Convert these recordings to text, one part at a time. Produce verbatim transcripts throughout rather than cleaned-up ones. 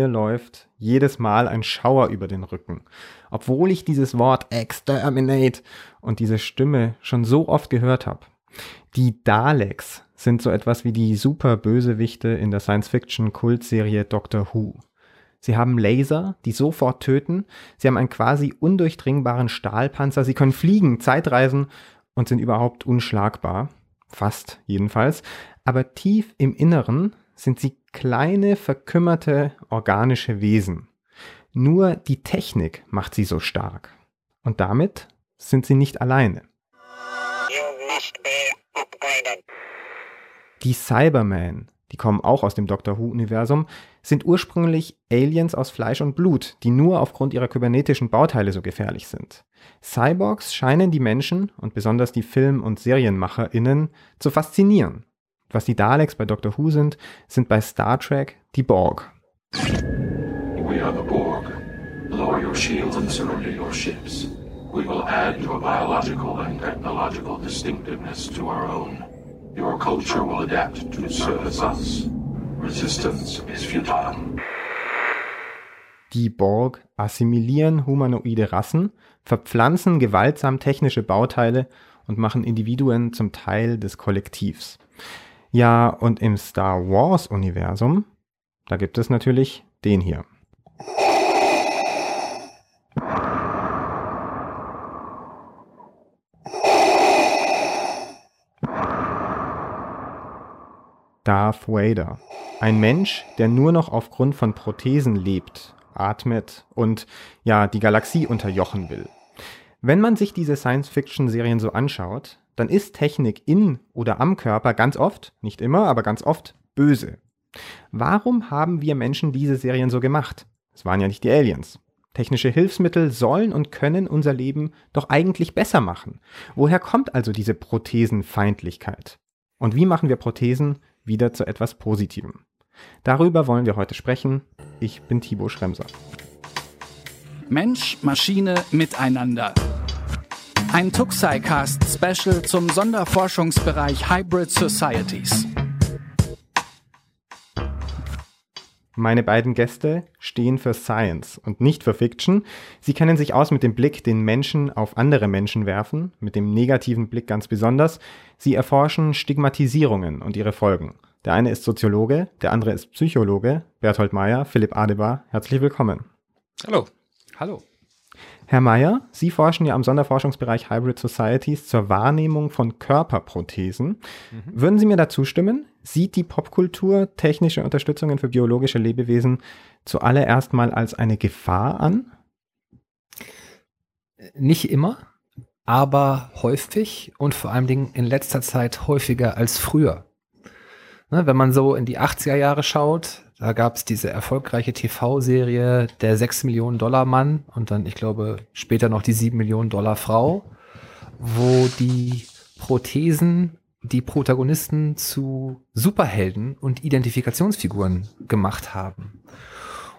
hier läuft, jedes Mal ein Schauer über den Rücken. Obwohl ich dieses Wort Exterminate und diese Stimme schon so oft gehört habe. Die Daleks sind so etwas wie die Superbösewichte in der Science-Fiction-Kultserie Doctor Who. Sie haben Laser, die sofort töten, sie haben einen quasi undurchdringbaren Stahlpanzer, sie können fliegen, Zeitreisen und sind überhaupt unschlagbar. Fast jedenfalls. Aber tief im Inneren sind sie kleine, verkümmerte, organische Wesen. Nur die Technik macht sie so stark. Und damit sind sie nicht alleine. Die Cybermen, die kommen auch aus dem Doctor Who-Universum, sind ursprünglich Aliens aus Fleisch und Blut, die nur aufgrund ihrer kybernetischen Bauteile so gefährlich sind. Cyborgs scheinen die Menschen, und besonders die Film- und SerienmacherInnen, zu faszinieren. Was die Daleks bei Doctor Who sind, sind bei Star Trek die Borg. We are the Borg. Lower your shields and surrender your ships. We will add your biological and technological distinctiveness to our own. Your culture will adapt to service us. Resistance is futile. Die Borg assimilieren humanoide Rassen, verpflanzen gewaltsam technische Bauteile und machen Individuen zum Teil des Kollektivs. Ja, und im Star Wars-Universum, da gibt es natürlich den hier. Darth Vader. Ein Mensch, der nur noch aufgrund von Prothesen lebt, atmet und, ja, die Galaxie unterjochen will. Wenn man sich diese Science-Fiction-Serien so anschaut, dann ist Technik in oder am Körper ganz oft, nicht immer, aber ganz oft, böse. Warum haben wir Menschen diese Serien so gemacht? Es waren ja nicht die Aliens. Technische Hilfsmittel sollen und können unser Leben doch eigentlich besser machen. Woher kommt also diese Prothesenfeindlichkeit? Und wie machen wir Prothesen wieder zu etwas Positivem? Darüber wollen wir heute sprechen. Ich bin Thibaut Schremser. Mensch, Maschine, miteinander. Ein Tuxi-Cast-Special zum Sonderforschungsbereich Hybrid Societies. Meine beiden Gäste stehen für Science und nicht für Fiction. Sie kennen sich aus mit dem Blick, den Menschen auf andere Menschen werfen, mit dem negativen Blick ganz besonders. Sie erforschen Stigmatisierungen und ihre Folgen. Der eine ist Soziologe, der andere ist Psychologe. Bertolt Meyer, Philipp Adebahr, herzlich willkommen. Hallo. Hallo. Herr Meyer, Sie forschen ja am Sonderforschungsbereich Hybrid Societies zur Wahrnehmung von Körperprothesen. Mhm. Würden Sie mir dazu stimmen? Sieht die Popkultur technische Unterstützungen für biologische Lebewesen zuallererst mal als eine Gefahr an? Nicht immer, aber häufig und vor allen Dingen in letzter Zeit häufiger als früher. Ne, wenn man so in die achtziger Jahre schaut, da gab es diese erfolgreiche T V-Serie der sechs Millionen Dollar Mann und dann, ich glaube, später noch die sieben Millionen Dollar Frau, wo die Prothesen die Protagonisten zu Superhelden und Identifikationsfiguren gemacht haben.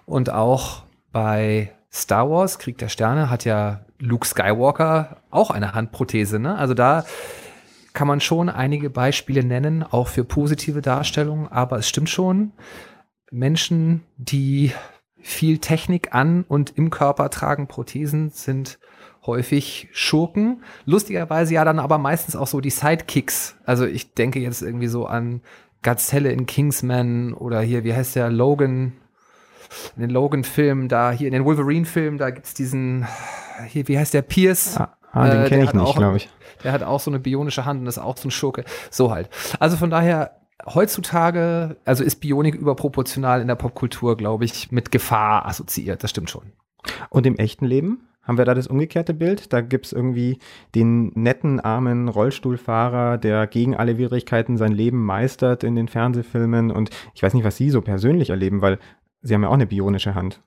Und auch bei Star Wars, Krieg der Sterne, hat ja Luke Skywalker auch eine Handprothese, ne? Also da kann man schon einige Beispiele nennen, auch für positive Darstellungen, aber es stimmt schon, Menschen, die viel Technik an und im Körper tragen, Prothesen, sind häufig Schurken. Lustigerweise ja dann aber meistens auch so die Sidekicks. Also ich denke jetzt irgendwie so an Gazelle in Kingsman oder hier, wie heißt der, Logan, in den Logan-Filmen, da hier in den Wolverine-Filmen, da gibt's diesen, hier, wie heißt der, Pierce? Ah, ah den äh, kenne ich nicht, glaube ich. Der hat auch so eine bionische Hand und ist auch so ein Schurke. So halt. Also von daher, heutzutage, also ist Bionik überproportional in der Popkultur, glaube ich, mit Gefahr assoziiert. Das stimmt schon. Und im echten Leben? Haben wir da das umgekehrte Bild? Da gibt es irgendwie den netten, armen Rollstuhlfahrer, der gegen alle Widrigkeiten sein Leben meistert in den Fernsehfilmen. Und ich weiß nicht, was Sie so persönlich erleben, weil Sie haben ja auch eine bionische Hand.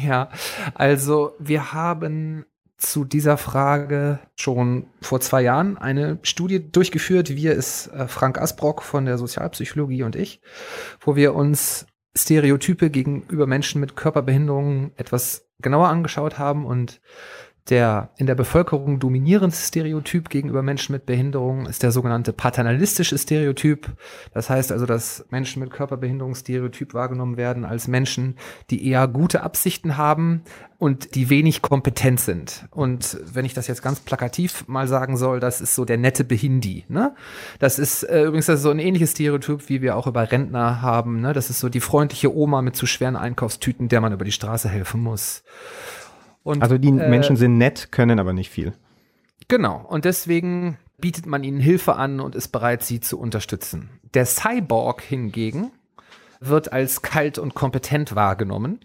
Ja, also wir haben zu dieser Frage schon vor zwei Jahren eine Studie durchgeführt. Wir ist Frank Asbrock von der Sozialpsychologie und ich, wo wir uns Stereotype gegenüber Menschen mit Körperbehinderungen etwas genauer angeschaut haben und Der in der Bevölkerung dominierende Stereotyp gegenüber Menschen mit Behinderung ist der sogenannte paternalistische Stereotyp. Das heißt also, dass Menschen mit Körperbehinderung stereotyp wahrgenommen werden als Menschen, die eher gute Absichten haben und die wenig kompetent sind. Und wenn ich das jetzt ganz plakativ mal sagen soll, das ist so der nette Behindi, ne? Das ist äh, übrigens das ist so ein ähnliches Stereotyp, wie wir auch über Rentner haben, ne? Das ist so die freundliche Oma mit zu schweren Einkaufstüten, der man über die Straße helfen muss. Und, also die äh, Menschen sind nett, können aber nicht viel. Genau, und deswegen bietet man ihnen Hilfe an und ist bereit, sie zu unterstützen. Der Cyborg hingegen wird als kalt und kompetent wahrgenommen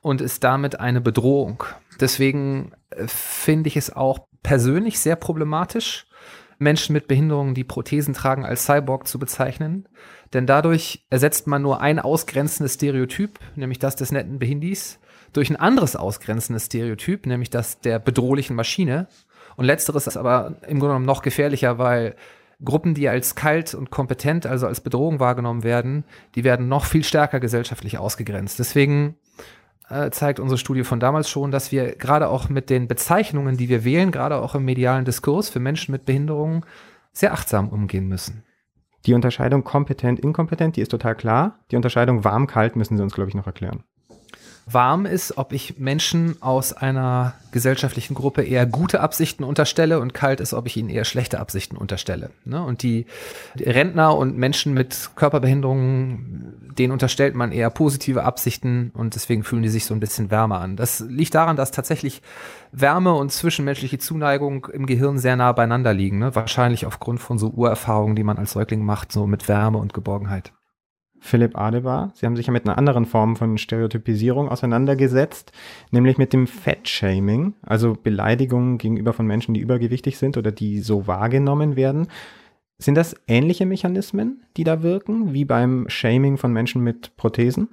und ist damit eine Bedrohung. Deswegen äh, finde ich es auch persönlich sehr problematisch, Menschen mit Behinderungen, die Prothesen tragen, als Cyborg zu bezeichnen. Denn dadurch ersetzt man nur ein ausgrenzendes Stereotyp, nämlich das des netten Behindis, durch ein anderes ausgrenzendes Stereotyp, nämlich das der bedrohlichen Maschine. Und letzteres ist aber im Grunde genommen noch gefährlicher, weil Gruppen, die als kalt und kompetent, also als Bedrohung wahrgenommen werden, die werden noch viel stärker gesellschaftlich ausgegrenzt. Deswegen äh, zeigt unsere Studie von damals schon, dass wir gerade auch mit den Bezeichnungen, die wir wählen, gerade auch im medialen Diskurs für Menschen mit Behinderungen, sehr achtsam umgehen müssen. Die Unterscheidung kompetent-inkompetent, die ist total klar. Die Unterscheidung warm-kalt müssen Sie uns, glaube ich, noch erklären. Warm ist, ob ich Menschen aus einer gesellschaftlichen Gruppe eher gute Absichten unterstelle, und kalt ist, ob ich ihnen eher schlechte Absichten unterstelle. Ne? Und die Rentner und Menschen mit Körperbehinderungen, denen unterstellt man eher positive Absichten, und deswegen fühlen die sich so ein bisschen wärmer an. Das liegt daran, dass tatsächlich Wärme und zwischenmenschliche Zuneigung im Gehirn sehr nah beieinander liegen. Ne? Wahrscheinlich aufgrund von so Urerfahrungen, die man als Säugling macht, so mit Wärme und Geborgenheit. Philipp Adebahr, Sie haben sich ja mit einer anderen Form von Stereotypisierung auseinandergesetzt, nämlich mit dem Fat-Shaming, also Beleidigungen gegenüber von Menschen, die übergewichtig sind oder die so wahrgenommen werden. Sind das ähnliche Mechanismen, die da wirken, wie beim Shaming von Menschen mit Prothesen?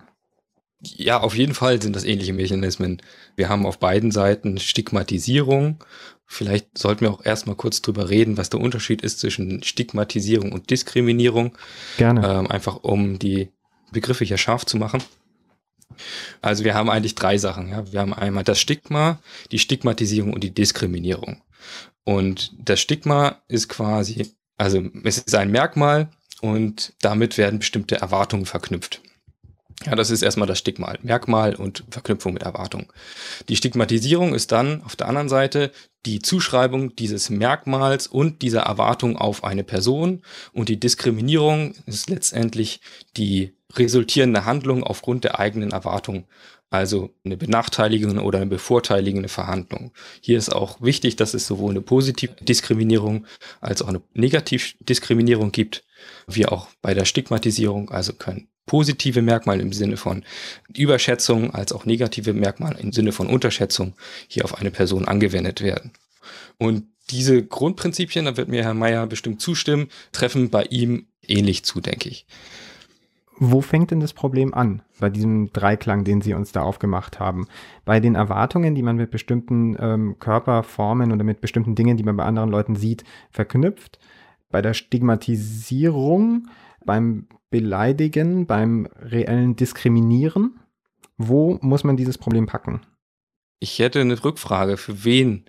Ja, auf jeden Fall sind das ähnliche Mechanismen. Wir haben auf beiden Seiten Stigmatisierung. Vielleicht sollten wir auch erstmal kurz drüber reden, was der Unterschied ist zwischen Stigmatisierung und Diskriminierung. Gerne. Ähm, einfach um die Begriffe hier scharf zu machen. Also wir haben eigentlich drei Sachen. Ja? Wir haben einmal das Stigma, die Stigmatisierung und die Diskriminierung. Und das Stigma ist quasi, also es ist ein Merkmal und damit werden bestimmte Erwartungen verknüpft. Ja, das ist erstmal das Stigma, Merkmal und Verknüpfung mit Erwartung. Die Stigmatisierung ist dann auf der anderen Seite die Zuschreibung dieses Merkmals und dieser Erwartung auf eine Person, und die Diskriminierung ist letztendlich die resultierende Handlung aufgrund der eigenen Erwartung, also eine benachteiligende oder eine bevorteiligende Verhandlung. Hier ist auch wichtig, dass es sowohl eine positive Diskriminierung als auch eine negative Diskriminierung gibt, wie auch bei der Stigmatisierung, also können positive Merkmale im Sinne von Überschätzung als auch negative Merkmale im Sinne von Unterschätzung hier auf eine Person angewendet werden. Und diese Grundprinzipien, da wird mir Herr Meyer bestimmt zustimmen, treffen bei ihm ähnlich zu, denke ich. Wo fängt denn das Problem an bei diesem Dreiklang, den Sie uns da aufgemacht haben? Bei den Erwartungen, die man mit bestimmten ähm, Körperformen oder mit bestimmten Dingen, die man bei anderen Leuten sieht, verknüpft? Bei der Stigmatisierung, beim Beleidigen, beim reellen Diskriminieren? Wo muss man dieses Problem packen? Ich hätte eine Rückfrage. Für wen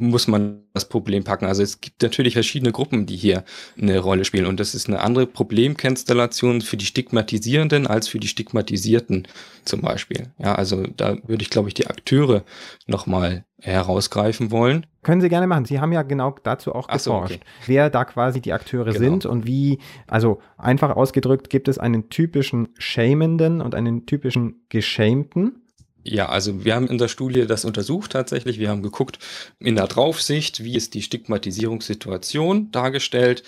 muss man das Problem packen? Also es gibt natürlich verschiedene Gruppen, die hier eine Rolle spielen. Und das ist eine andere Problemkonstellation für die Stigmatisierenden als für die Stigmatisierten zum Beispiel. Ja, also da würde ich, glaube ich, die Akteure nochmal herausgreifen wollen. Können Sie gerne machen. Sie haben ja genau dazu auch Ach so, geforscht, okay. Wer da quasi die Akteure genau. sind und wie, also einfach ausgedrückt, gibt es einen typischen Schämenden und einen typischen Geschämten? Ja, also wir haben in der Studie das untersucht tatsächlich. Wir haben geguckt in der Draufsicht, wie ist die Stigmatisierungssituation dargestellt,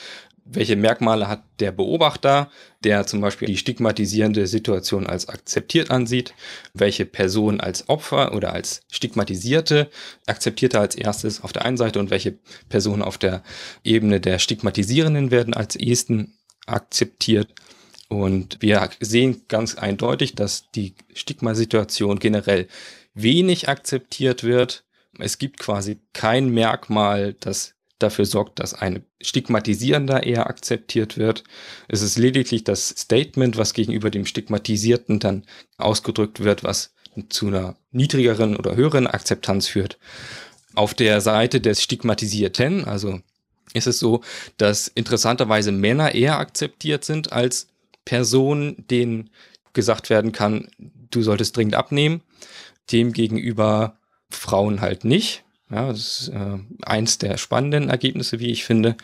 welche Merkmale hat der Beobachter, der zum Beispiel die stigmatisierende Situation als akzeptiert ansieht, welche Person als Opfer oder als Stigmatisierte akzeptiert er als erstes auf der einen Seite und welche Personen auf der Ebene der Stigmatisierenden werden als ehesten akzeptiert. Und wir sehen ganz eindeutig, dass die Stigmasituation generell wenig akzeptiert wird. Es gibt quasi kein Merkmal, das dafür sorgt, dass ein Stigmatisierender eher akzeptiert wird. Es ist lediglich das Statement, was gegenüber dem Stigmatisierten dann ausgedrückt wird, was zu einer niedrigeren oder höheren Akzeptanz führt. Auf der Seite des Stigmatisierten, also ist es so, dass interessanterweise Männer eher akzeptiert sind als Personen, denen gesagt werden kann, du solltest dringend abnehmen, demgegenüber Frauen halt nicht. Ja, das ist äh, eins der spannenden Ergebnisse, wie ich finde.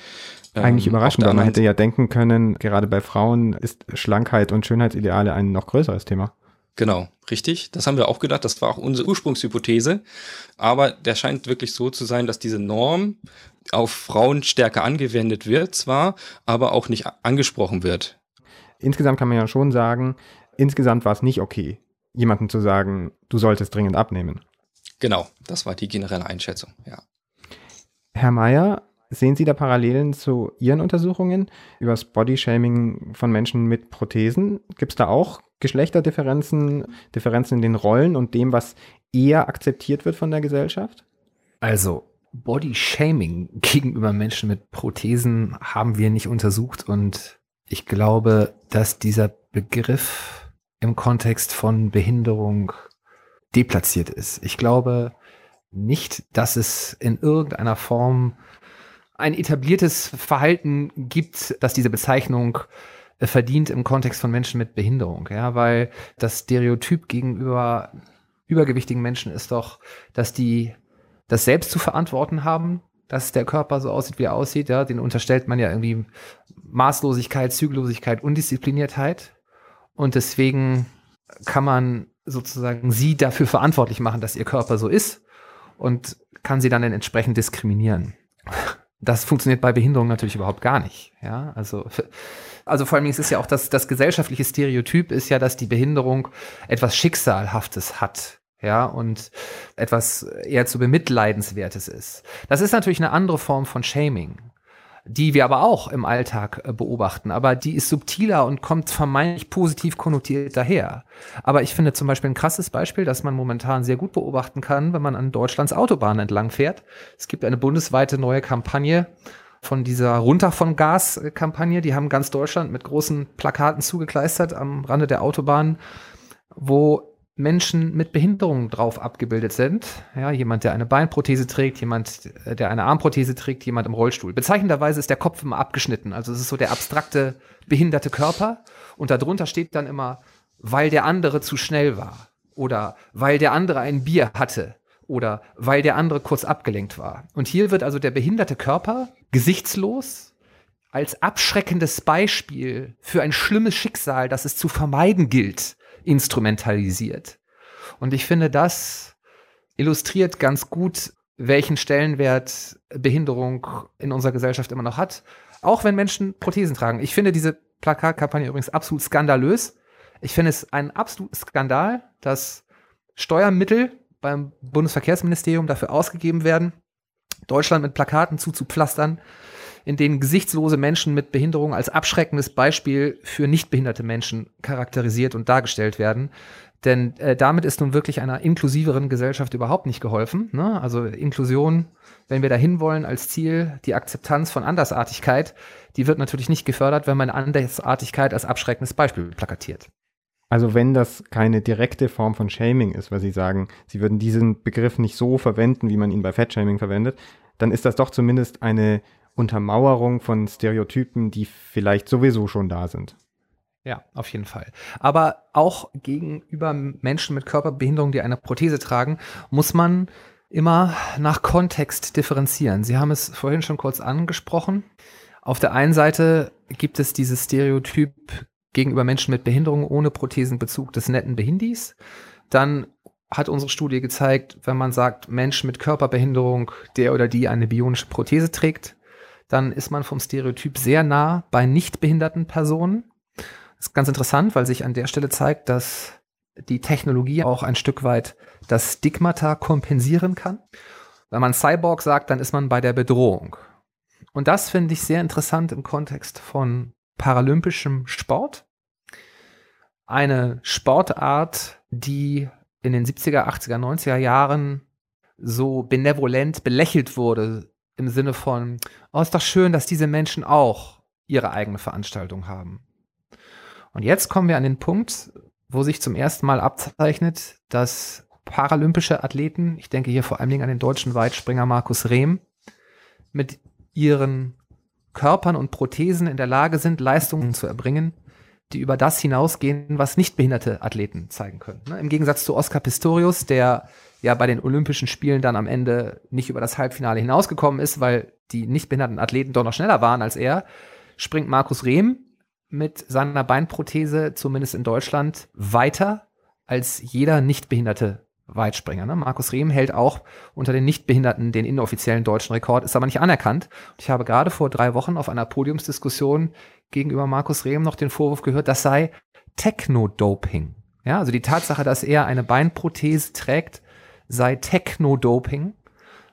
Eigentlich ähm, überraschend, weil man hätte ja denken können, gerade bei Frauen ist Schlankheit und Schönheitsideale ein noch größeres Thema. Genau, richtig. Das haben wir auch gedacht. Das war auch unsere Ursprungshypothese. Aber der scheint wirklich so zu sein, dass diese Norm auf Frauen stärker angewendet wird zwar, aber auch nicht angesprochen wird. Insgesamt kann man ja schon sagen, insgesamt war es nicht okay, jemandem zu sagen, du solltest dringend abnehmen. Genau, das war die generelle Einschätzung, ja. Herr Meyer, sehen Sie da Parallelen zu Ihren Untersuchungen über das Bodyshaming von Menschen mit Prothesen? Gibt es da auch Geschlechterdifferenzen, Differenzen in den Rollen und dem, was eher akzeptiert wird von der Gesellschaft? Also, Bodyshaming gegenüber Menschen mit Prothesen haben wir nicht untersucht und ich glaube, dass dieser Begriff im Kontext von Behinderung deplatziert ist. Ich glaube nicht, dass es in irgendeiner Form ein etabliertes Verhalten gibt, dass diese Bezeichnung verdient im Kontext von Menschen mit Behinderung. Ja, weil das Stereotyp gegenüber übergewichtigen Menschen ist doch, dass die das selbst zu verantworten haben, dass der Körper so aussieht, wie er aussieht. Ja, den unterstellt man ja irgendwie Maßlosigkeit, Zügellosigkeit, Undiszipliniertheit. Und deswegen kann man sozusagen sie dafür verantwortlich machen, dass ihr Körper so ist und kann sie dann entsprechend diskriminieren. Das funktioniert bei Behinderung natürlich überhaupt gar nicht. Ja, also, also vor allem ist es ja auch, dass das gesellschaftliche Stereotyp ist ja, dass die Behinderung etwas Schicksalhaftes hat. Ja, und etwas eher zu Bemitleidenswertes ist. Das ist natürlich eine andere Form von Shaming, die wir aber auch im Alltag beobachten, aber die ist subtiler und kommt vermeintlich positiv konnotiert daher. Aber ich finde zum Beispiel ein krasses Beispiel, das man momentan sehr gut beobachten kann, wenn man an Deutschlands Autobahnen entlang fährt. Es gibt eine bundesweite neue Kampagne von dieser Runter-von-Gas-Kampagne. Die haben ganz Deutschland mit großen Plakaten zugekleistert am Rande der Autobahnen, wo Menschen mit Behinderungen drauf abgebildet sind. Ja, jemand, der eine Beinprothese trägt, jemand, der eine Armprothese trägt, jemand im Rollstuhl. Bezeichnenderweise ist der Kopf immer abgeschnitten. Also es ist so der abstrakte, behinderte Körper. Und darunter steht dann immer, weil der andere zu schnell war. Oder weil der andere ein Bier hatte. Oder weil der andere kurz abgelenkt war. Und hier wird also der behinderte Körper gesichtslos als abschreckendes Beispiel für ein schlimmes Schicksal, das es zu vermeiden gilt, instrumentalisiert. Und ich finde, das illustriert ganz gut, welchen Stellenwert Behinderung in unserer Gesellschaft immer noch hat, auch wenn Menschen Prothesen tragen. Ich finde diese Plakatkampagne übrigens absolut skandalös. Ich finde es einen absoluten Skandal, dass Steuermittel beim Bundesverkehrsministerium dafür ausgegeben werden, Deutschland mit Plakaten zuzupflastern, in denen gesichtslose Menschen mit Behinderung als abschreckendes Beispiel für nichtbehinderte Menschen charakterisiert und dargestellt werden. Denn äh, damit ist nun wirklich einer inklusiveren Gesellschaft überhaupt nicht geholfen, ne? Also Inklusion, wenn wir dahin wollen als Ziel, die Akzeptanz von Andersartigkeit, die wird natürlich nicht gefördert, wenn man Andersartigkeit als abschreckendes Beispiel plakatiert. Also wenn das keine direkte Form von Shaming ist, weil Sie sagen, Sie würden diesen Begriff nicht so verwenden, wie man ihn bei Fettshaming verwendet, dann ist das doch zumindest eine Untermauerung von Stereotypen, die vielleicht sowieso schon da sind. Ja, auf jeden Fall. Aber auch gegenüber Menschen mit Körperbehinderung, die eine Prothese tragen, muss man immer nach Kontext differenzieren. Sie haben es vorhin schon kurz angesprochen. Auf der einen Seite gibt es dieses Stereotyp gegenüber Menschen mit Behinderung ohne Prothesenbezug des netten Behindis. Dann hat unsere Studie gezeigt, wenn man sagt, Mensch mit Körperbehinderung, der oder die eine bionische Prothese trägt, dann ist man vom Stereotyp sehr nah bei nichtbehinderten Personen. Das ist ganz interessant, weil sich an der Stelle zeigt, dass die Technologie auch ein Stück weit das Stigmata kompensieren kann. Wenn man Cyborg sagt, dann ist man bei der Bedrohung. Und das finde ich sehr interessant im Kontext von paralympischem Sport. Eine Sportart, die in den siebziger, achtziger, neunziger Jahren so benevolent belächelt wurde, im Sinne von, oh, ist doch schön, dass diese Menschen auch ihre eigene Veranstaltung haben. Und jetzt kommen wir an den Punkt, wo sich zum ersten Mal abzeichnet, dass paralympische Athleten, ich denke hier vor allen Dingen an den deutschen Weitspringer Markus Rehm, mit ihren Körpern und Prothesen in der Lage sind, Leistungen zu erbringen, die über das hinausgehen, was nichtbehinderte Athleten zeigen können. Ne? Im Gegensatz zu Oscar Pistorius, der ja bei den Olympischen Spielen dann am Ende nicht über das Halbfinale hinausgekommen ist, weil die nichtbehinderten Athleten doch noch schneller waren als er, springt Markus Rehm mit seiner Beinprothese, zumindest in Deutschland, weiter als jeder nichtbehinderte Weitspringer. Ne? Markus Rehm hält auch unter den Nichtbehinderten den inoffiziellen deutschen Rekord, ist aber nicht anerkannt. Und ich habe gerade vor drei Wochen auf einer Podiumsdiskussion gegenüber Markus Rehm noch den Vorwurf gehört, das sei Techno-Doping. Ja, also die Tatsache, dass er eine Beinprothese trägt, sei Techno-Doping,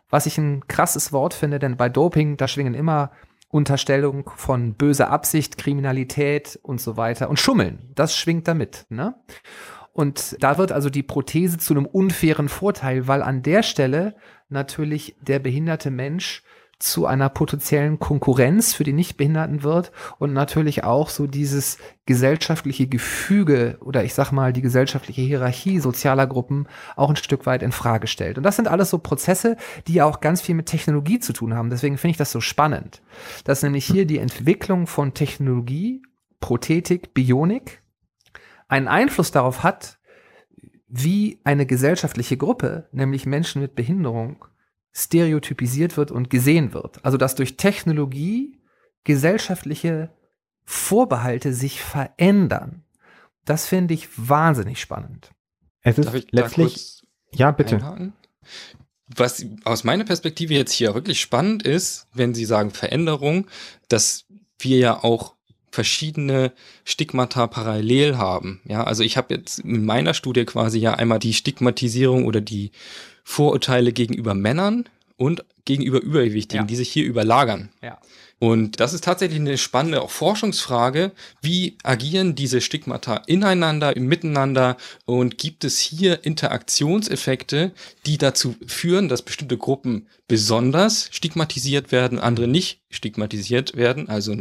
was ich ein krasses Wort finde, denn bei Doping, da schwingen immer Unterstellung von böser Absicht, Kriminalität und so weiter und Schummeln, das schwingt damit, ne? Und da wird also die Prothese zu einem unfairen Vorteil, weil an der Stelle natürlich der behinderte Mensch zu einer potenziellen Konkurrenz für die Nichtbehinderten wird und natürlich auch so dieses gesellschaftliche Gefüge oder ich sag mal die gesellschaftliche Hierarchie sozialer Gruppen auch ein Stück weit in Frage stellt. Und das sind alles so Prozesse, die ja auch ganz viel mit Technologie zu tun haben. Deswegen finde ich das so spannend, dass nämlich hier die Entwicklung von Technologie, Prothetik, Bionik einen Einfluss darauf hat, wie eine gesellschaftliche Gruppe, nämlich Menschen mit Behinderung, stereotypisiert wird und gesehen wird. Also dass durch Technologie gesellschaftliche Vorbehalte sich verändern. Das finde ich wahnsinnig spannend. Es ist Darf ich letztlich da ja, bitte. Einhaken? Was aus meiner Perspektive jetzt hier wirklich spannend ist, wenn Sie sagen Veränderung, dass wir ja auch verschiedene Stigmata parallel haben. Ja, also ich habe jetzt in meiner Studie quasi ja einmal die Stigmatisierung oder die Vorurteile gegenüber Männern und gegenüber Übergewichtigen, ja, die sich hier überlagern. Ja. Und das ist tatsächlich eine spannende auch Forschungsfrage. Wie agieren diese Stigmata ineinander, im Miteinander und gibt es hier Interaktionseffekte, die dazu führen, dass bestimmte Gruppen besonders stigmatisiert werden, andere nicht stigmatisiert werden? Also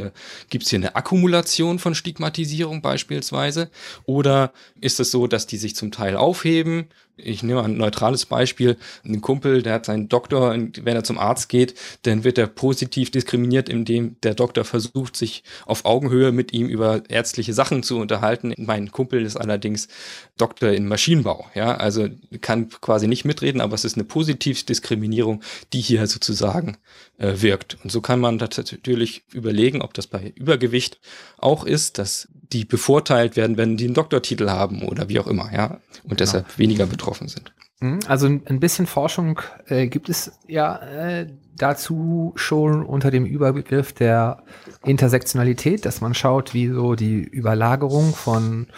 gibt es hier eine Akkumulation von Stigmatisierung beispielsweise? Oder ist es so, dass die sich zum Teil aufheben? Ich nehme ein neutrales Beispiel. Ein Kumpel, der hat seinen Doktor und wenn er zum Arzt geht, dann wird er positiv diskriminiert, indem der Doktor versucht, sich auf Augenhöhe mit ihm über ärztliche Sachen zu unterhalten. Mein Kumpel ist allerdings Doktor in Maschinenbau. Ja, also kann quasi nicht mitreden, aber es ist eine Positivdiskriminierung, die hier sozusagen äh, wirkt. Und so kann man natürlich überlegen, ob das bei Übergewicht auch ist, dass die bevorteilt werden, wenn die einen Doktortitel haben oder wie auch immer, ja, und genau. deshalb weniger betroffen sind. Also ein bisschen Forschung äh, gibt es ja äh, dazu schon unter dem Überbegriff der Intersektionalität, dass man schaut, wie so die Überlagerung von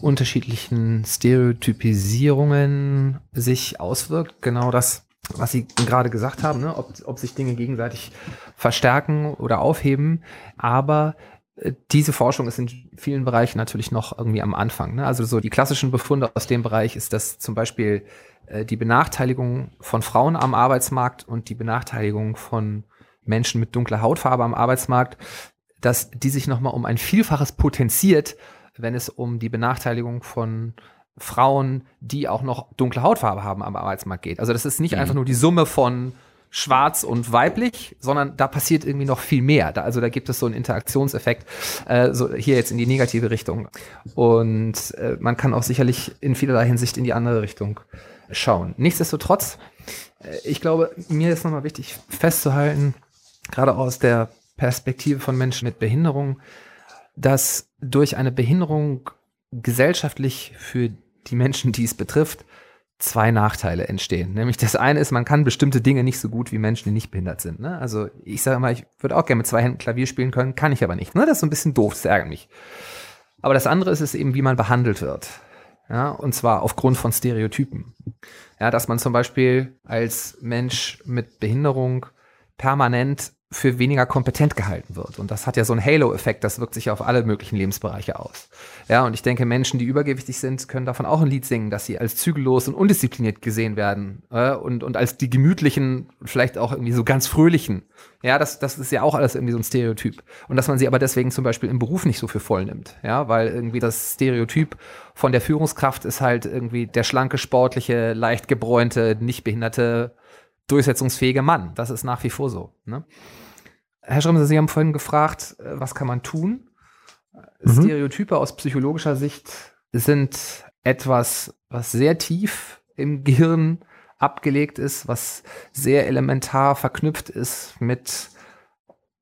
unterschiedlichen Stereotypisierungen sich auswirkt. Genau das, was Sie gerade gesagt haben, ne? ob, ob sich Dinge gegenseitig verstärken oder aufheben, aber diese Forschung ist in vielen Bereichen natürlich noch irgendwie am Anfang. Ne? Also so die klassischen Befunde aus dem Bereich ist, dass zum Beispiel äh, die Benachteiligung von Frauen am Arbeitsmarkt und die Benachteiligung von Menschen mit dunkler Hautfarbe am Arbeitsmarkt, dass die sich nochmal um ein Vielfaches potenziert, wenn es um die Benachteiligung von Frauen, die auch noch dunkle Hautfarbe haben, am Arbeitsmarkt geht. Also das ist nicht mhm. einfach nur die Summe von schwarz und weiblich, sondern da passiert irgendwie noch viel mehr. Da, also da gibt es so einen Interaktionseffekt, äh, so hier jetzt in die negative Richtung. Und äh, man kann auch sicherlich in vielerlei Hinsicht in die andere Richtung schauen. Nichtsdestotrotz, äh, ich glaube, mir ist nochmal wichtig festzuhalten, gerade aus der Perspektive von Menschen mit Behinderung, dass durch eine Behinderung gesellschaftlich für die Menschen, die es betrifft, zwei Nachteile entstehen. Nämlich das eine ist, man kann bestimmte Dinge nicht so gut wie Menschen, die nicht behindert sind. Ne? Also ich sage mal, ich würde auch gerne mit zwei Händen Klavier spielen können, kann ich aber nicht. Ne? Das ist so ein bisschen doof, das ärgert mich. Aber das andere ist es eben, wie man behandelt wird. Ja? Und zwar aufgrund von Stereotypen. Ja, dass man zum Beispiel als Mensch mit Behinderung permanent für weniger kompetent gehalten wird. Und das hat ja so einen Halo-Effekt, das wirkt sich ja auf alle möglichen Lebensbereiche aus. Ja, und ich denke, Menschen, die übergewichtig sind, können davon auch ein Lied singen, dass sie als zügellos und undiszipliniert gesehen werden. Äh, und, und als die gemütlichen, vielleicht auch irgendwie so ganz fröhlichen. Ja, das, das ist ja auch alles irgendwie so ein Stereotyp. Und dass man sie aber deswegen zum Beispiel im Beruf nicht so für voll nimmt. Ja, weil irgendwie das Stereotyp von der Führungskraft ist halt irgendwie der schlanke, sportliche, leicht gebräunte, nicht behinderte, durchsetzungsfähige Mann. Das ist nach wie vor so. Ne? Herr Schremser, Sie haben vorhin gefragt, was kann man tun? Mhm. Stereotype aus psychologischer Sicht sind etwas, was sehr tief im Gehirn abgelegt ist, was sehr elementar verknüpft ist mit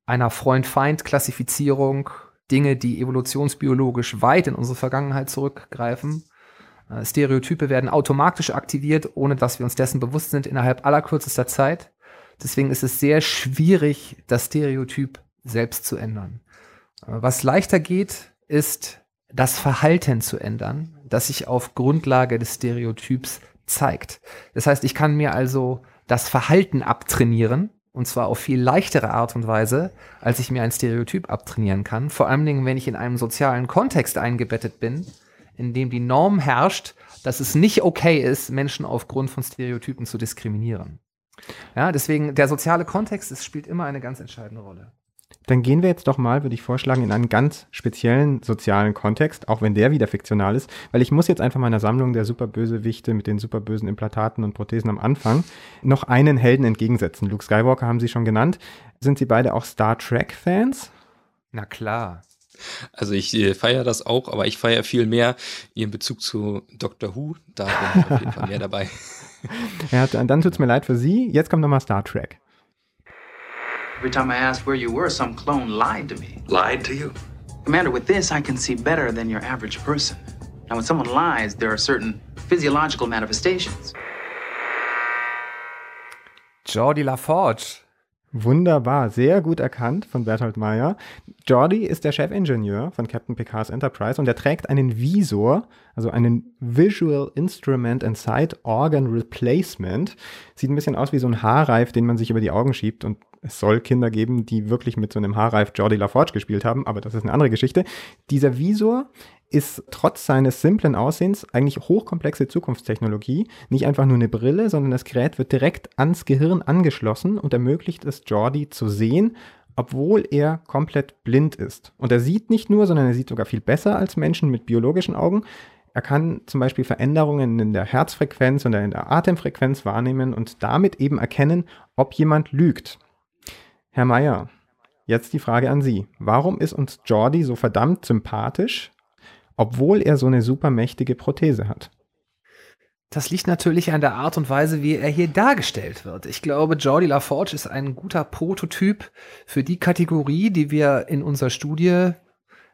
einer Freund-Feind-Klassifizierung, Dinge, die evolutionsbiologisch weit in unsere Vergangenheit zurückgreifen. Stereotype werden automatisch aktiviert, ohne dass wir uns dessen bewusst sind, innerhalb aller kürzester Zeit. Deswegen ist es sehr schwierig, das Stereotyp selbst zu ändern. Was leichter geht, ist, das Verhalten zu ändern, das sich auf Grundlage des Stereotyps zeigt. Das heißt, ich kann mir also das Verhalten abtrainieren, und zwar auf viel leichtere Art und Weise, als ich mir ein Stereotyp abtrainieren kann. Vor allen Dingen, wenn ich in einem sozialen Kontext eingebettet bin, in dem die Norm herrscht, dass es nicht okay ist, Menschen aufgrund von Stereotypen zu diskriminieren. Ja, deswegen, der soziale Kontext, das spielt immer eine ganz entscheidende Rolle. Dann gehen wir jetzt doch mal, würde ich vorschlagen, in einen ganz speziellen sozialen Kontext, auch wenn der wieder fiktional ist, weil ich muss jetzt einfach meiner Sammlung der Superbösewichte mit den superbösen Implantaten und Prothesen am Anfang noch einen Helden entgegensetzen. Luke Skywalker haben Sie schon genannt. Sind Sie beide auch Star Trek-Fans? Na klar. Also ich äh, feiere das auch, aber ich feiere viel mehr Ihren Bezug zu Doctor Who. Da bin ich auf jeden Fall mehr dabei. Ja, dann, dann tut's mir leid für Sie. Jetzt kommt nochmal Star Trek. Every time I asked where you were, some clone lied to me. Lied to you? Commander, with this I can see better than your average person. Now when someone lies, there are certain physiological manifestations. Geordi LaForge. Wunderbar, sehr gut erkannt von Bertolt Meyer. Geordi ist der Chefingenieur von Captain Picards Enterprise und er trägt einen Visor, also einen Visual Instrument and Sight Organ Replacement. Sieht ein bisschen aus wie so ein Haarreif, den man sich über die Augen schiebt, und es soll Kinder geben, die wirklich mit so einem Haarreif Geordi LaForge gespielt haben, aber das ist eine andere Geschichte. Dieser Visor ist trotz seines simplen Aussehens eigentlich hochkomplexe Zukunftstechnologie. Nicht einfach nur eine Brille, sondern das Gerät wird direkt ans Gehirn angeschlossen und ermöglicht es Geordi zu sehen, obwohl er komplett blind ist. Und er sieht nicht nur, sondern er sieht sogar viel besser als Menschen mit biologischen Augen. Er kann zum Beispiel Veränderungen in der Herzfrequenz oder in der Atemfrequenz wahrnehmen und damit eben erkennen, ob jemand lügt. Herr Meyer, jetzt die Frage an Sie. Warum ist uns Geordi so verdammt sympathisch, obwohl er so eine supermächtige Prothese hat? Das liegt natürlich an der Art und Weise, wie er hier dargestellt wird. Ich glaube, Geordi LaForge ist ein guter Prototyp für die Kategorie, die wir in unserer Studie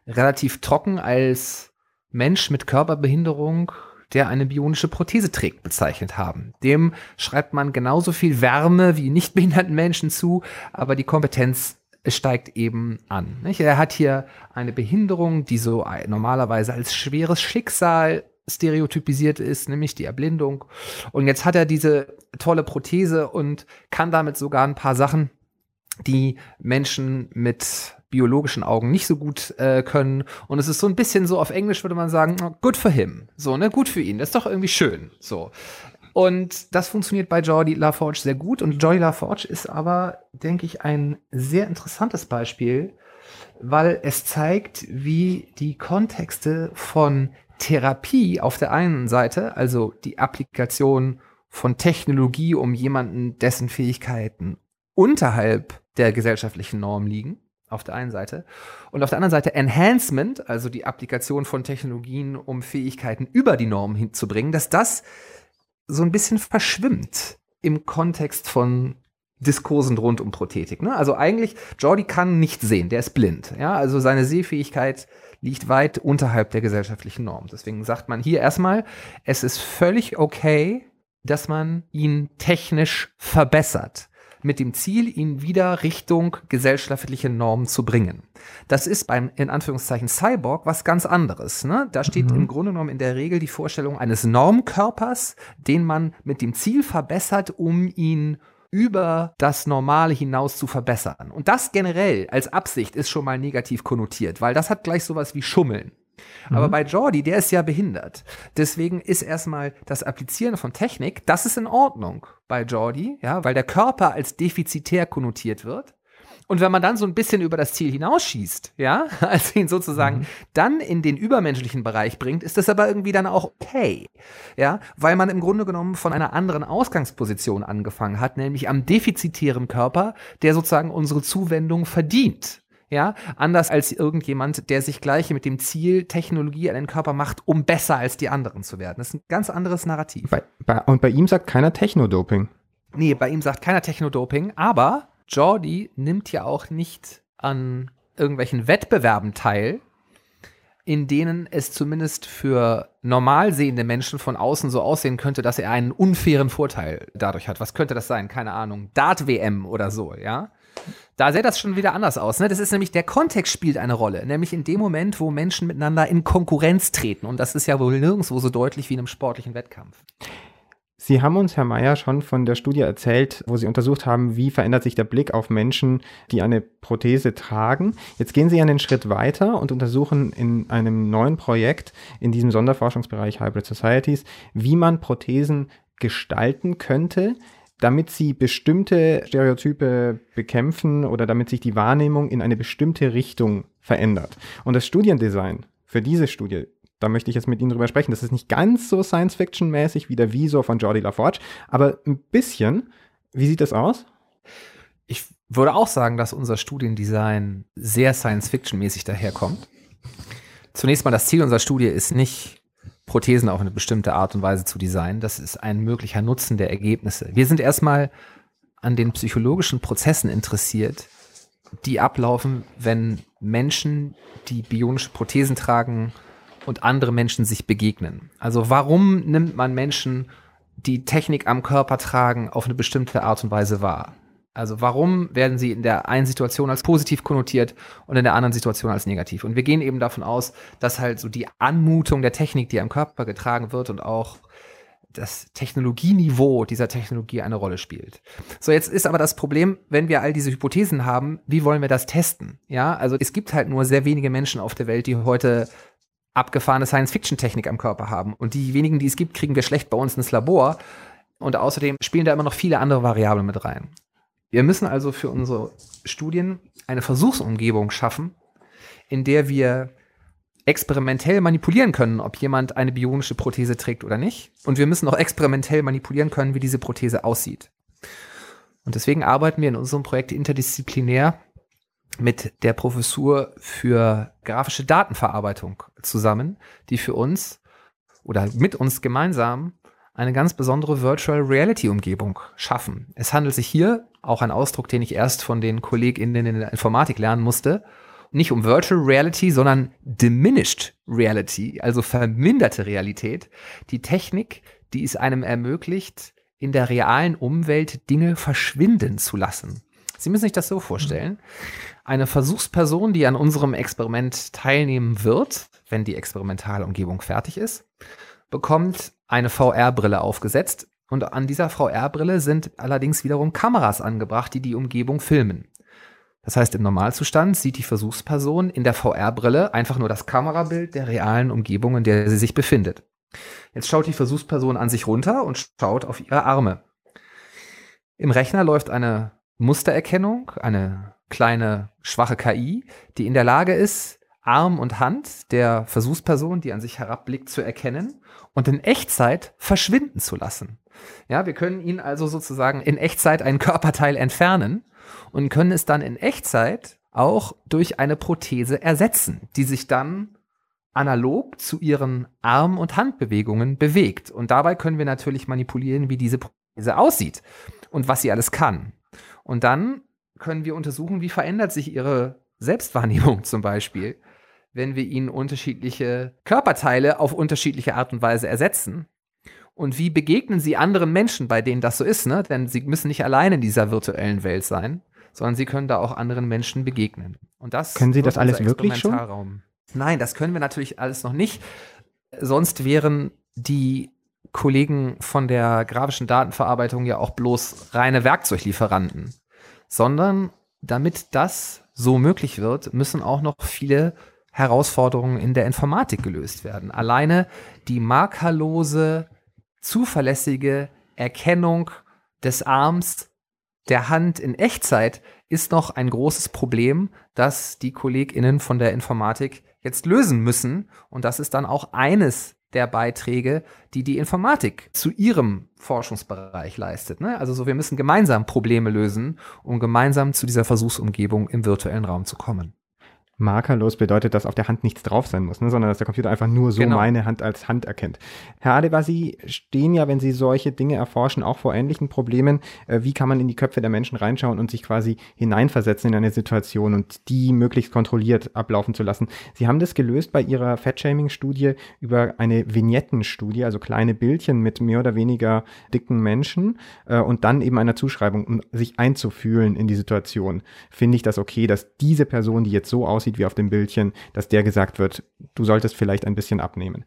relativ trocken als Mensch mit Körperbehinderung, der eine bionische Prothese trägt, bezeichnet haben. Dem schreibt man genauso viel Wärme wie nicht behinderten Menschen zu, aber die Kompetenz steigt eben an. Nicht? Er hat hier eine Behinderung, die so normalerweise als schweres Schicksal stereotypisiert ist, nämlich die Erblindung. Und jetzt hat er diese tolle Prothese und kann damit sogar ein paar Sachen, die Menschen mit biologischen Augen nicht so gut äh, können. Und es ist so ein bisschen so, auf Englisch würde man sagen, good for him. So, ne, gut für ihn. Das ist doch irgendwie schön. So. Und das funktioniert bei Geordi LaForge sehr gut. Und Geordi LaForge ist aber, denke ich, ein sehr interessantes Beispiel, weil es zeigt, wie die Kontexte von Therapie auf der einen Seite, also die Applikation von Technologie, um jemanden, dessen Fähigkeiten unterhalb der gesellschaftlichen Norm liegen, auf der einen Seite. Und auf der anderen Seite Enhancement, also die Applikation von Technologien, um Fähigkeiten über die Norm hinzubringen, dass das so ein bisschen verschwimmt im Kontext von Diskursen rund um Prothetik. Ne? Also eigentlich, Geordi kann nicht sehen, der ist blind. Ja? Also seine Sehfähigkeit liegt weit unterhalb der gesellschaftlichen Norm. Deswegen sagt man hier erstmal, es ist völlig okay, dass man ihn technisch verbessert, mit dem Ziel, ihn wieder Richtung gesellschaftliche Normen zu bringen. Das ist beim, in Anführungszeichen, Cyborg was ganz anderes. Ne? Da steht mhm. im Grunde genommen in der Regel die Vorstellung eines Normkörpers, den man mit dem Ziel verbessert, um ihn über das Normale hinaus zu verbessern. Und das generell als Absicht ist schon mal negativ konnotiert, weil das hat gleich sowas wie Schummeln. Aber mhm. bei Geordi, der ist ja behindert. Deswegen ist erstmal das Applizieren von Technik, das ist in Ordnung bei Geordi, ja, weil der Körper als defizitär konnotiert wird. Und wenn man dann so ein bisschen über das Ziel hinausschießt, ja, also ihn sozusagen mhm. dann in den übermenschlichen Bereich bringt, ist das aber irgendwie dann auch okay, ja, weil man im Grunde genommen von einer anderen Ausgangsposition angefangen hat, nämlich am defizitären Körper, der sozusagen unsere Zuwendung verdient. Ja, anders als irgendjemand, der sich gleich mit dem Ziel Technologie an den Körper macht, um besser als die anderen zu werden. Das ist ein ganz anderes Narrativ. Bei, bei, und bei ihm sagt keiner Technodoping. Nee, bei ihm sagt keiner Technodoping, aber Geordi nimmt ja auch nicht an irgendwelchen Wettbewerben teil, in denen es zumindest für normal sehende Menschen von außen so aussehen könnte, dass er einen unfairen Vorteil dadurch hat. Was könnte das sein? Keine Ahnung. Dart-W M oder so, ja? Da sähe das schon wieder anders aus, ne? Das ist nämlich, der Kontext spielt eine Rolle, nämlich in dem Moment, wo Menschen miteinander in Konkurrenz treten. Und das ist ja wohl nirgendwo so deutlich wie in einem sportlichen Wettkampf. Sie haben uns, Herr Meyer, schon von der Studie erzählt, wo Sie untersucht haben, wie verändert sich der Blick auf Menschen, die eine Prothese tragen. Jetzt gehen Sie einen Schritt weiter und untersuchen in einem neuen Projekt in diesem Sonderforschungsbereich Hybrid Societies, wie man Prothesen gestalten könnte, damit sie bestimmte Stereotype bekämpfen oder damit sich die Wahrnehmung in eine bestimmte Richtung verändert. Und das Studiendesign für diese Studie, da möchte ich jetzt mit Ihnen drüber sprechen, das ist nicht ganz so Science-Fiction-mäßig wie der Visor von Geordi LaForge, aber ein bisschen. Wie sieht das aus? Ich würde auch sagen, dass unser Studiendesign sehr Science-Fiction-mäßig daherkommt. Zunächst mal, das Ziel unserer Studie ist nicht, Prothesen auf eine bestimmte Art und Weise zu designen. Das ist ein möglicher Nutzen der Ergebnisse. Wir sind erstmal an den psychologischen Prozessen interessiert, die ablaufen, wenn Menschen, die bionische Prothesen tragen, und andere Menschen sich begegnen. Also warum nimmt man Menschen, die Technik am Körper tragen, auf eine bestimmte Art und Weise wahr? Also warum werden sie in der einen Situation als positiv konnotiert und in der anderen Situation als negativ? Und wir gehen eben davon aus, dass halt so die Anmutung der Technik, die am Körper getragen wird und auch das Technologieniveau dieser Technologie eine Rolle spielt. So, jetzt ist aber das Problem, wenn wir all diese Hypothesen haben, wie wollen wir das testen? Ja, also es gibt halt nur sehr wenige Menschen auf der Welt, die heute abgefahrene Science-Fiction-Technik am Körper haben. Und die wenigen, die es gibt, kriegen wir schlecht bei uns ins Labor. Und außerdem spielen da immer noch viele andere Variablen mit rein. Wir müssen also für unsere Studien eine Versuchsumgebung schaffen, in der wir experimentell manipulieren können, ob jemand eine bionische Prothese trägt oder nicht. Und wir müssen auch experimentell manipulieren können, wie diese Prothese aussieht. Und deswegen arbeiten wir in unserem Projekt interdisziplinär mit der Professur für grafische Datenverarbeitung zusammen, die für uns oder mit uns gemeinsam eine ganz besondere Virtual Reality Umgebung schaffen. Es handelt sich hier, auch ein Ausdruck, den ich erst von den KollegInnen in der Informatik lernen musste, nicht um Virtual Reality, sondern Diminished Reality, also verminderte Realität. Die Technik, die es einem ermöglicht, in der realen Umwelt Dinge verschwinden zu lassen. Sie müssen sich das so vorstellen. Eine Versuchsperson, die an unserem Experiment teilnehmen wird, wenn die experimentale Umgebung fertig ist, bekommt eine V R-Brille aufgesetzt. Und an dieser V R-Brille sind allerdings wiederum Kameras angebracht, die die Umgebung filmen. Das heißt, im Normalzustand sieht die Versuchsperson in der V R-Brille einfach nur das Kamerabild der realen Umgebung, in der sie sich befindet. Jetzt schaut die Versuchsperson an sich runter und schaut auf ihre Arme. Im Rechner läuft eine Mustererkennung, eine kleine, schwache K I, die in der Lage ist, Arm und Hand der Versuchsperson, die an sich herabblickt, zu erkennen und in Echtzeit verschwinden zu lassen. Ja, wir können ihnen also sozusagen in Echtzeit einen Körperteil entfernen und können es dann in Echtzeit auch durch eine Prothese ersetzen, die sich dann analog zu ihren Arm- und Handbewegungen bewegt. Und dabei können wir natürlich manipulieren, wie diese Prothese aussieht und was sie alles kann. Und dann können wir untersuchen, wie verändert sich ihre Selbstwahrnehmung zum Beispiel, wenn wir ihnen unterschiedliche Körperteile auf unterschiedliche Art und Weise ersetzen. Und wie begegnen sie anderen Menschen, bei denen das so ist, ne? Denn sie müssen nicht alleine in dieser virtuellen Welt sein, sondern sie können da auch anderen Menschen begegnen. Und das können Sie das alles wirklich schon? Nein, das können wir natürlich alles noch nicht. Sonst wären die Kollegen von der grafischen Datenverarbeitung ja auch bloß reine Werkzeuglieferanten, sondern damit das so möglich wird, müssen auch noch viele Herausforderungen in der Informatik gelöst werden. Alleine die markerlose, zuverlässige Erkennung des Arms, der Hand in Echtzeit ist noch ein großes Problem, das die KollegInnen von der Informatik jetzt lösen müssen. Und das ist dann auch eines der Beiträge, die die Informatik zu ihrem Forschungsbereich leistet. Ne? Also so, wir müssen gemeinsam Probleme lösen, um gemeinsam zu dieser Versuchsumgebung im virtuellen Raum zu kommen. Markerlos bedeutet, dass auf der Hand nichts drauf sein muss, ne? Sondern dass der Computer einfach nur so genau meine Hand als Hand erkennt. Herr Adebahr, Sie stehen ja, wenn Sie solche Dinge erforschen, auch vor ähnlichen Problemen. Wie kann man in die Köpfe der Menschen reinschauen und sich quasi hineinversetzen in eine Situation und die möglichst kontrolliert ablaufen zu lassen? Sie haben das gelöst bei Ihrer Fat-Shaming-Studie über eine Vignettenstudie, also kleine Bildchen mit mehr oder weniger dicken Menschen und dann eben einer Zuschreibung, um sich einzufühlen in die Situation. Finde ich das okay, dass diese Person, die jetzt so aussieht, wie auf dem Bildchen, dass der gesagt wird, du solltest vielleicht ein bisschen abnehmen.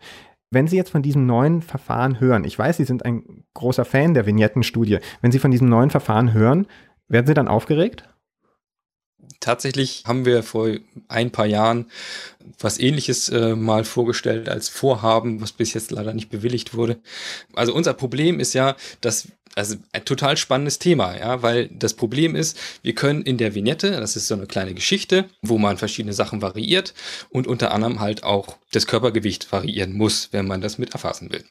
Wenn Sie jetzt von diesem neuen Verfahren hören, ich weiß, Sie sind ein großer Fan der Vignettenstudie, wenn Sie von diesem neuen Verfahren hören, werden Sie dann aufgeregt? Tatsächlich haben wir vor ein paar Jahren was Ähnliches äh, mal vorgestellt als Vorhaben, was bis jetzt leider nicht bewilligt wurde. Also unser Problem ist ja, dass also ein total spannendes Thema, ja, weil das Problem ist, wir können in der Vignette, das ist so eine kleine Geschichte, wo man verschiedene Sachen variiert und unter anderem halt auch das Körpergewicht variieren muss, wenn man das mit erfassen will.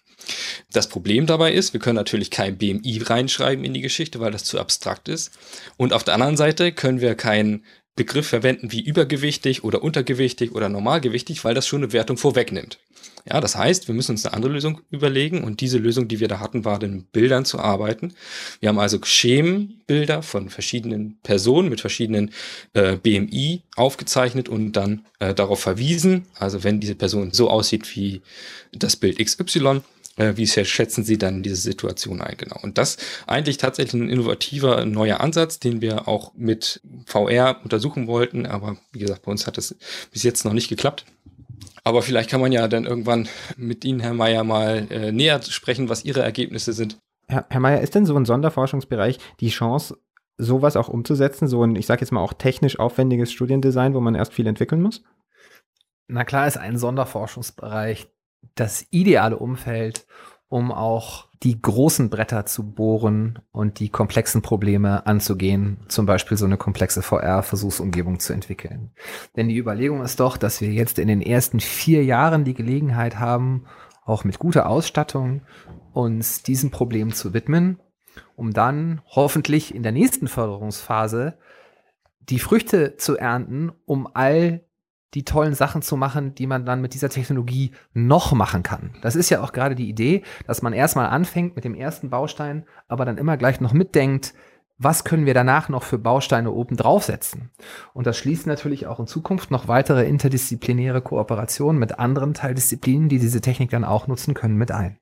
Das Problem dabei ist, wir können natürlich kein B M I reinschreiben in die Geschichte, weil das zu abstrakt ist. Und auf der anderen Seite können wir keinen Begriff verwenden wie übergewichtig oder untergewichtig oder normalgewichtig, weil das schon eine Wertung vorwegnimmt. Ja, das heißt, wir müssen uns eine andere Lösung überlegen und diese Lösung, die wir da hatten, war, den Bildern zu arbeiten. Wir haben also Schemenbilder von verschiedenen Personen mit verschiedenen äh, B M I aufgezeichnet und dann äh, darauf verwiesen, also wenn diese Person so aussieht wie das Bild X Y, äh, wie schätzen Sie dann diese Situation ein? Genau. Und das eigentlich tatsächlich ein innovativer, neuer Ansatz, den wir auch mit V R untersuchen wollten, aber wie gesagt, bei uns hat das bis jetzt noch nicht geklappt. Aber vielleicht kann man ja dann irgendwann mit Ihnen, Herr Meyer, mal äh, näher sprechen, was Ihre Ergebnisse sind. Herr, Herr Meyer, ist denn so ein Sonderforschungsbereich die Chance, sowas auch umzusetzen? So ein, ich sage jetzt mal, auch technisch aufwendiges Studiendesign, wo man erst viel entwickeln muss? Na klar ist ein Sonderforschungsbereich das ideale Umfeld, um auch die großen Bretter zu bohren und die komplexen Probleme anzugehen, zum Beispiel so eine komplexe V R-Versuchsumgebung zu entwickeln. Denn die Überlegung ist doch, dass wir jetzt in den ersten vier Jahren die Gelegenheit haben, auch mit guter Ausstattung uns diesem Problem zu widmen, um dann hoffentlich in der nächsten Förderungsphase die Früchte zu ernten, um all die tollen Sachen zu machen, die man dann mit dieser Technologie noch machen kann. Das ist ja auch gerade die Idee, dass man erstmal anfängt mit dem ersten Baustein, aber dann immer gleich noch mitdenkt, was können wir danach noch für Bausteine oben draufsetzen? Und das schließt natürlich auch in Zukunft noch weitere interdisziplinäre Kooperationen mit anderen Teildisziplinen, die diese Technik dann auch nutzen können, mit ein.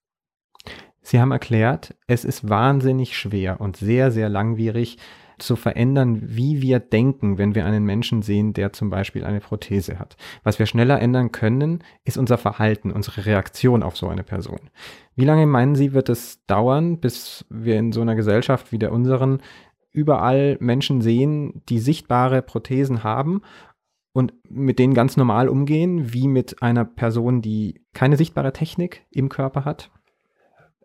Sie haben erklärt, es ist wahnsinnig schwer und sehr, sehr langwierig, zu verändern, wie wir denken, wenn wir einen Menschen sehen, der zum Beispiel eine Prothese hat. Was wir schneller ändern können, ist unser Verhalten, unsere Reaktion auf so eine Person. Wie lange, meinen Sie, wird es dauern, bis wir in so einer Gesellschaft wie der unseren überall Menschen sehen, die sichtbare Prothesen haben und mit denen ganz normal umgehen, wie mit einer Person, die keine sichtbare Technik im Körper hat?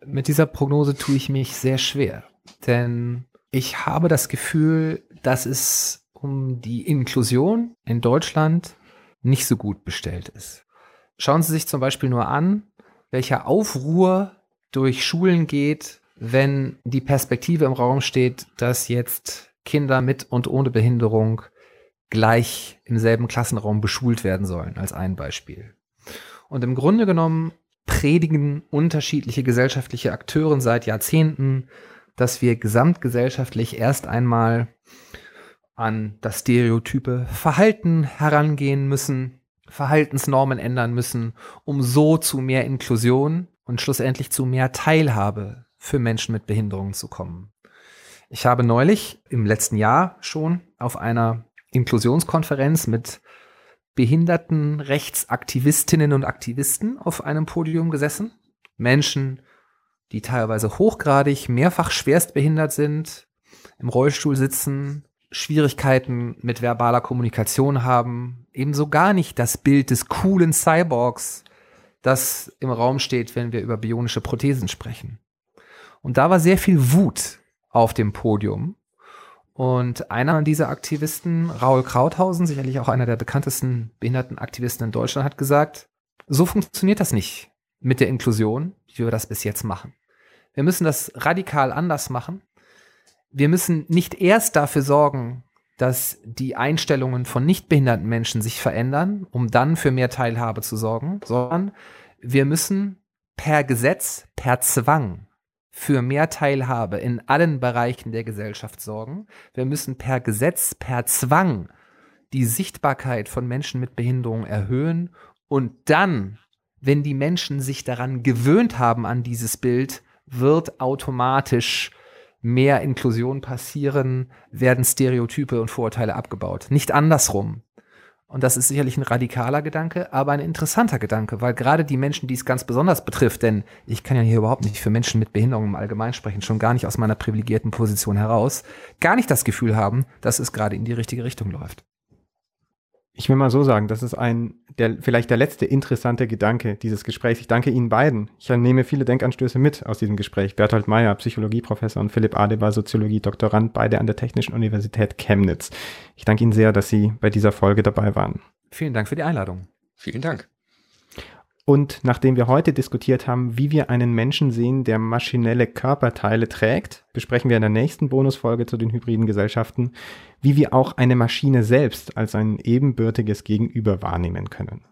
Mit dieser Prognose tue ich mich sehr schwer, denn ich habe das Gefühl, dass es um die Inklusion in Deutschland nicht so gut bestellt ist. Schauen Sie sich zum Beispiel nur an, welcher Aufruhr durch Schulen geht, wenn die Perspektive im Raum steht, dass jetzt Kinder mit und ohne Behinderung gleich im selben Klassenraum beschult werden sollen, als ein Beispiel. Und im Grunde genommen predigen unterschiedliche gesellschaftliche Akteure seit Jahrzehnten, dass wir gesamtgesellschaftlich erst einmal an das stereotype Verhalten herangehen müssen, Verhaltensnormen ändern müssen, um so zu mehr Inklusion und schlussendlich zu mehr Teilhabe für Menschen mit Behinderungen zu kommen. Ich habe neulich im letzten Jahr schon auf einer Inklusionskonferenz mit Behindertenrechtsaktivistinnen und Aktivisten auf einem Podium gesessen, Menschen die teilweise hochgradig, mehrfach schwerstbehindert sind, im Rollstuhl sitzen, Schwierigkeiten mit verbaler Kommunikation haben, ebenso gar nicht das Bild des coolen Cyborgs, das im Raum steht, wenn wir über bionische Prothesen sprechen. Und da war sehr viel Wut auf dem Podium. Und einer dieser Aktivisten, Raoul Krauthausen, sicherlich auch einer der bekanntesten Behindertenaktivisten in Deutschland, hat gesagt, so funktioniert das nicht mit der Inklusion, wie wir das bis jetzt machen. Wir müssen das radikal anders machen. Wir müssen nicht erst dafür sorgen, dass die Einstellungen von nichtbehinderten Menschen sich verändern, um dann für mehr Teilhabe zu sorgen, sondern wir müssen per Gesetz, per Zwang für mehr Teilhabe in allen Bereichen der Gesellschaft sorgen. Wir müssen per Gesetz, per Zwang die Sichtbarkeit von Menschen mit Behinderung erhöhen und dann, wenn die Menschen sich daran gewöhnt haben an dieses Bild, wird automatisch mehr Inklusion passieren, werden Stereotype und Vorurteile abgebaut. Nicht andersrum. Und das ist sicherlich ein radikaler Gedanke, aber ein interessanter Gedanke, weil gerade die Menschen, die es ganz besonders betrifft, denn ich kann ja hier überhaupt nicht für Menschen mit Behinderung im Allgemeinen sprechen, schon gar nicht aus meiner privilegierten Position heraus, gar nicht das Gefühl haben, dass es gerade in die richtige Richtung läuft. Ich will mal so sagen, das ist ein, der, vielleicht der letzte interessante Gedanke dieses Gesprächs. Ich danke Ihnen beiden. Ich nehme viele Denkanstöße mit aus diesem Gespräch. Bertolt Meyer, Psychologieprofessor, und Philipp Adebahr, Soziologie-Doktorand, beide an der Technischen Universität Chemnitz. Ich danke Ihnen sehr, dass Sie bei dieser Folge dabei waren. Vielen Dank für die Einladung. Vielen Dank. Und nachdem wir heute diskutiert haben, wie wir einen Menschen sehen, der maschinelle Körperteile trägt, besprechen wir in der nächsten Bonusfolge zu den hybriden Gesellschaften, wie wir auch eine Maschine selbst als ein ebenbürtiges Gegenüber wahrnehmen können.